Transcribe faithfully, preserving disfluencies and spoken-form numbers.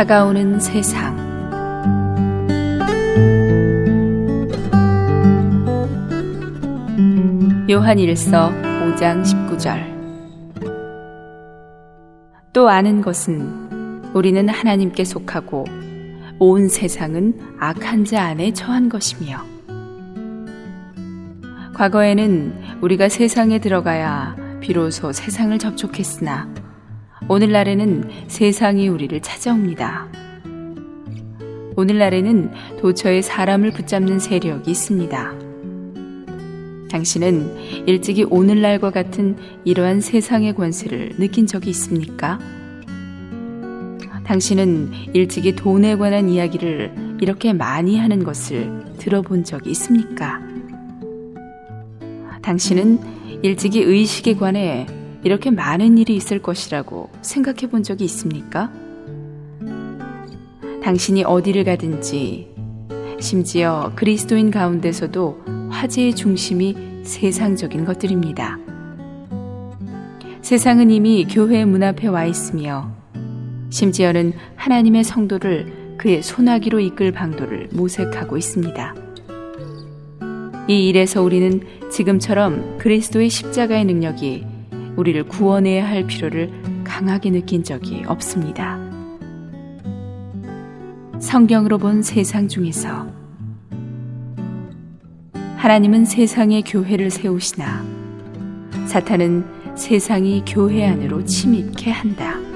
다가오는 세상. 요한일서 오 장 십구 절. 또 아는 것은 우리는 하나님께 속하고 온 세상은 악한 자 안에 처한 것이며, 과거에는 우리가 세상에 들어가야 비로소 세상을 접촉했으나 오늘날에는 세상이 우리를 찾아옵니다. 오늘날에는 도처에 사람을 붙잡는 세력이 있습니다. 당신은 일찍이 오늘날과 같은 이러한 세상의 권세를 느낀 적이 있습니까? 당신은 일찍이 돈에 관한 이야기를 이렇게 많이 하는 것을 들어본 적이 있습니까? 당신은 일찍이 의식에 관해 이렇게 많은 일이 있을 것이라고 생각해 본 적이 있습니까? 당신이 어디를 가든지, 심지어 그리스도인 가운데서도 화제의 중심이 세상적인 것들입니다. 세상은 이미 교회 문 앞에 와 있으며, 심지어는 하나님의 성도를 그의 손아귀로 이끌 방도를 모색하고 있습니다. 이 일에서 우리는 지금처럼 그리스도의 십자가의 능력이 우리를 구원해야 할 필요를 강하게 느낀 적이 없습니다. 성경으로 본 세상 중에서 하나님은 세상에 교회를 세우시나 사탄은 세상이 교회 안으로 침입케 한다.